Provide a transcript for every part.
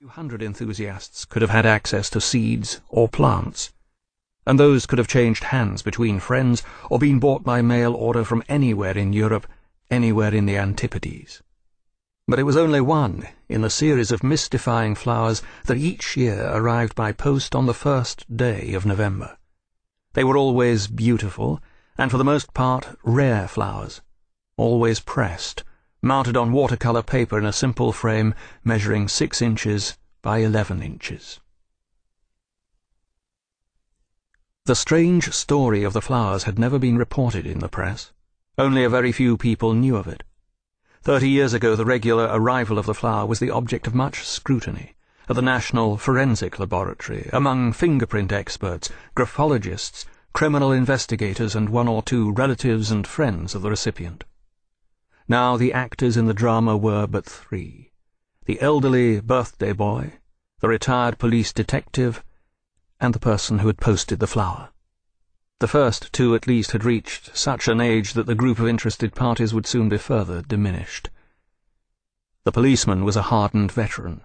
200 enthusiasts could have had access to seeds or plants, and those could have changed hands between friends or been bought by mail order from anywhere in Europe, anywhere in the Antipodes. But it was only one in the series of mystifying flowers that each year arrived by post on the first day of November. They were always beautiful, and for the most part rare flowers, always pressed, mounted on watercolour paper in a simple frame measuring 6 inches by 11 inches. The strange story of the flowers had never been reported in the press. Only a very few people knew of it. 30 years ago, the regular arrival of the flower was the object of much scrutiny at the National Forensic Laboratory, among fingerprint experts, graphologists, criminal investigators, and 1 or 2 relatives and friends of the recipient. Now the actors in the drama were but 3: the elderly birthday boy, the retired police detective, and the person who had posted the flower. The first 2 at least had reached such an age that the group of interested parties would soon be further diminished. The policeman was a hardened veteran.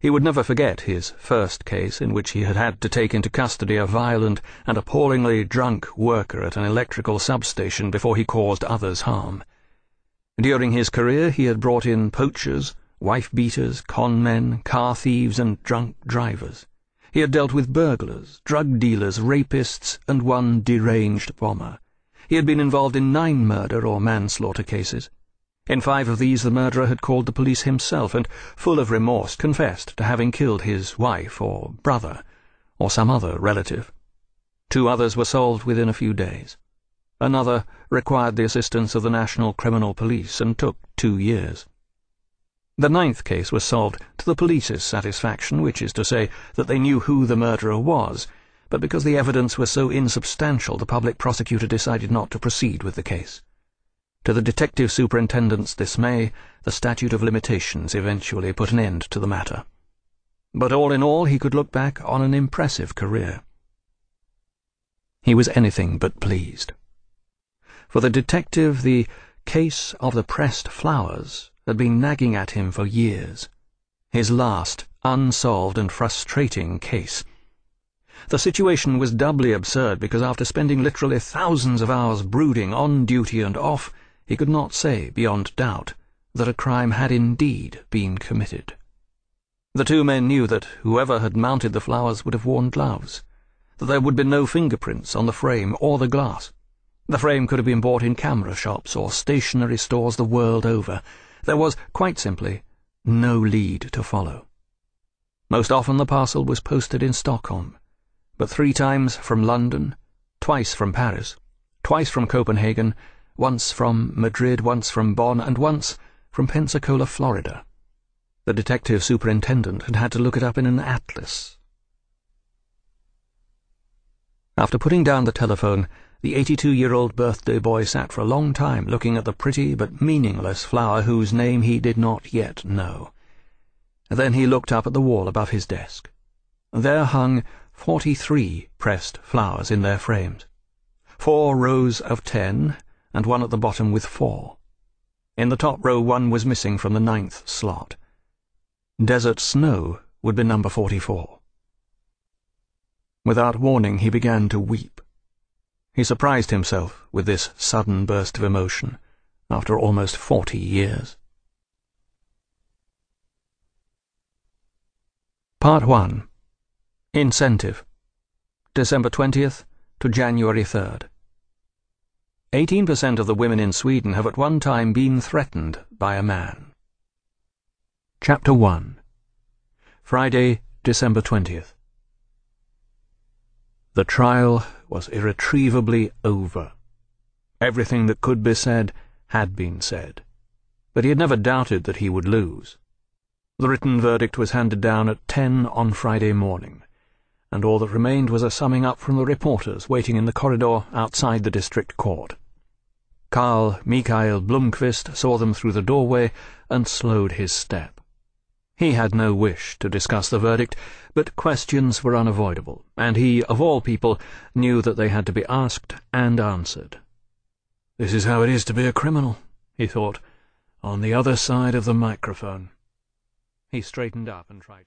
He would never forget his first case, in which he had had to take into custody a violent and appallingly drunk worker at an electrical substation before he caused others harm. During his career he had brought in poachers, wife-beaters, con men, car thieves, and drunk drivers. He had dealt with burglars, drug dealers, rapists, and one deranged bomber. He had been involved in 9 murder or manslaughter cases. In 5 of these the murderer had called the police himself and, full of remorse, confessed to having killed his wife or brother or some other relative. 2 others were solved within a few days. Another required the assistance of the National Criminal Police and took 2 years. The 9th case was solved to the police's satisfaction, which is to say that they knew who the murderer was, but because the evidence was so insubstantial, the public prosecutor decided not to proceed with the case. To the detective superintendent's dismay, the statute of limitations eventually put an end to the matter. But all in all, he could look back on an impressive career. He was anything but pleased. For the detective, the case of the pressed flowers had been nagging at him for years, his last unsolved and frustrating case. The situation was doubly absurd because after spending literally thousands of hours brooding on duty and off, he could not say beyond doubt that a crime had indeed been committed. The 2 men knew that whoever had mounted the flowers would have worn gloves, that there would be no fingerprints on the frame or the glass. The frame could have been bought in camera shops or stationery stores the world over. There was, quite simply, no lead to follow. Most often the parcel was posted in Stockholm, but 3 times from London, twice from Paris, twice from Copenhagen, once from Madrid, once from Bonn, and once from Pensacola, Florida. The detective superintendent had had to look it up in an atlas. After putting down the telephone, the 82-year-old birthday boy sat for a long time looking at the pretty but meaningless flower whose name he did not yet know. Then he looked up at the wall above his desk. There hung 43 pressed flowers in their frames, 4 rows of 10 and one at the bottom with 4. In the top row 1 was missing from the 9th slot. Desert Snow would be number 44. Without warning he began to weep. He surprised himself with this sudden burst of emotion after almost 40 years. Part 1. Incentive. December 20th to January 3rd. 18% of the women in Sweden have at one time been threatened by a man. Chapter 1. Friday, December 20th. The trial was irretrievably over. Everything that could be said had been said, but he had never doubted that he would lose. The written verdict was handed down at 10 on Friday morning, and all that remained was a summing up from the reporters waiting in the corridor outside the district court. Carl Michael Blomqvist saw them through the doorway and slowed his step. He had no wish to discuss the verdict, but questions were unavoidable, and he, of all people, knew that they had to be asked and answered. "This is how it is to be a criminal," he thought, "on the other side of the microphone." He straightened up and tried.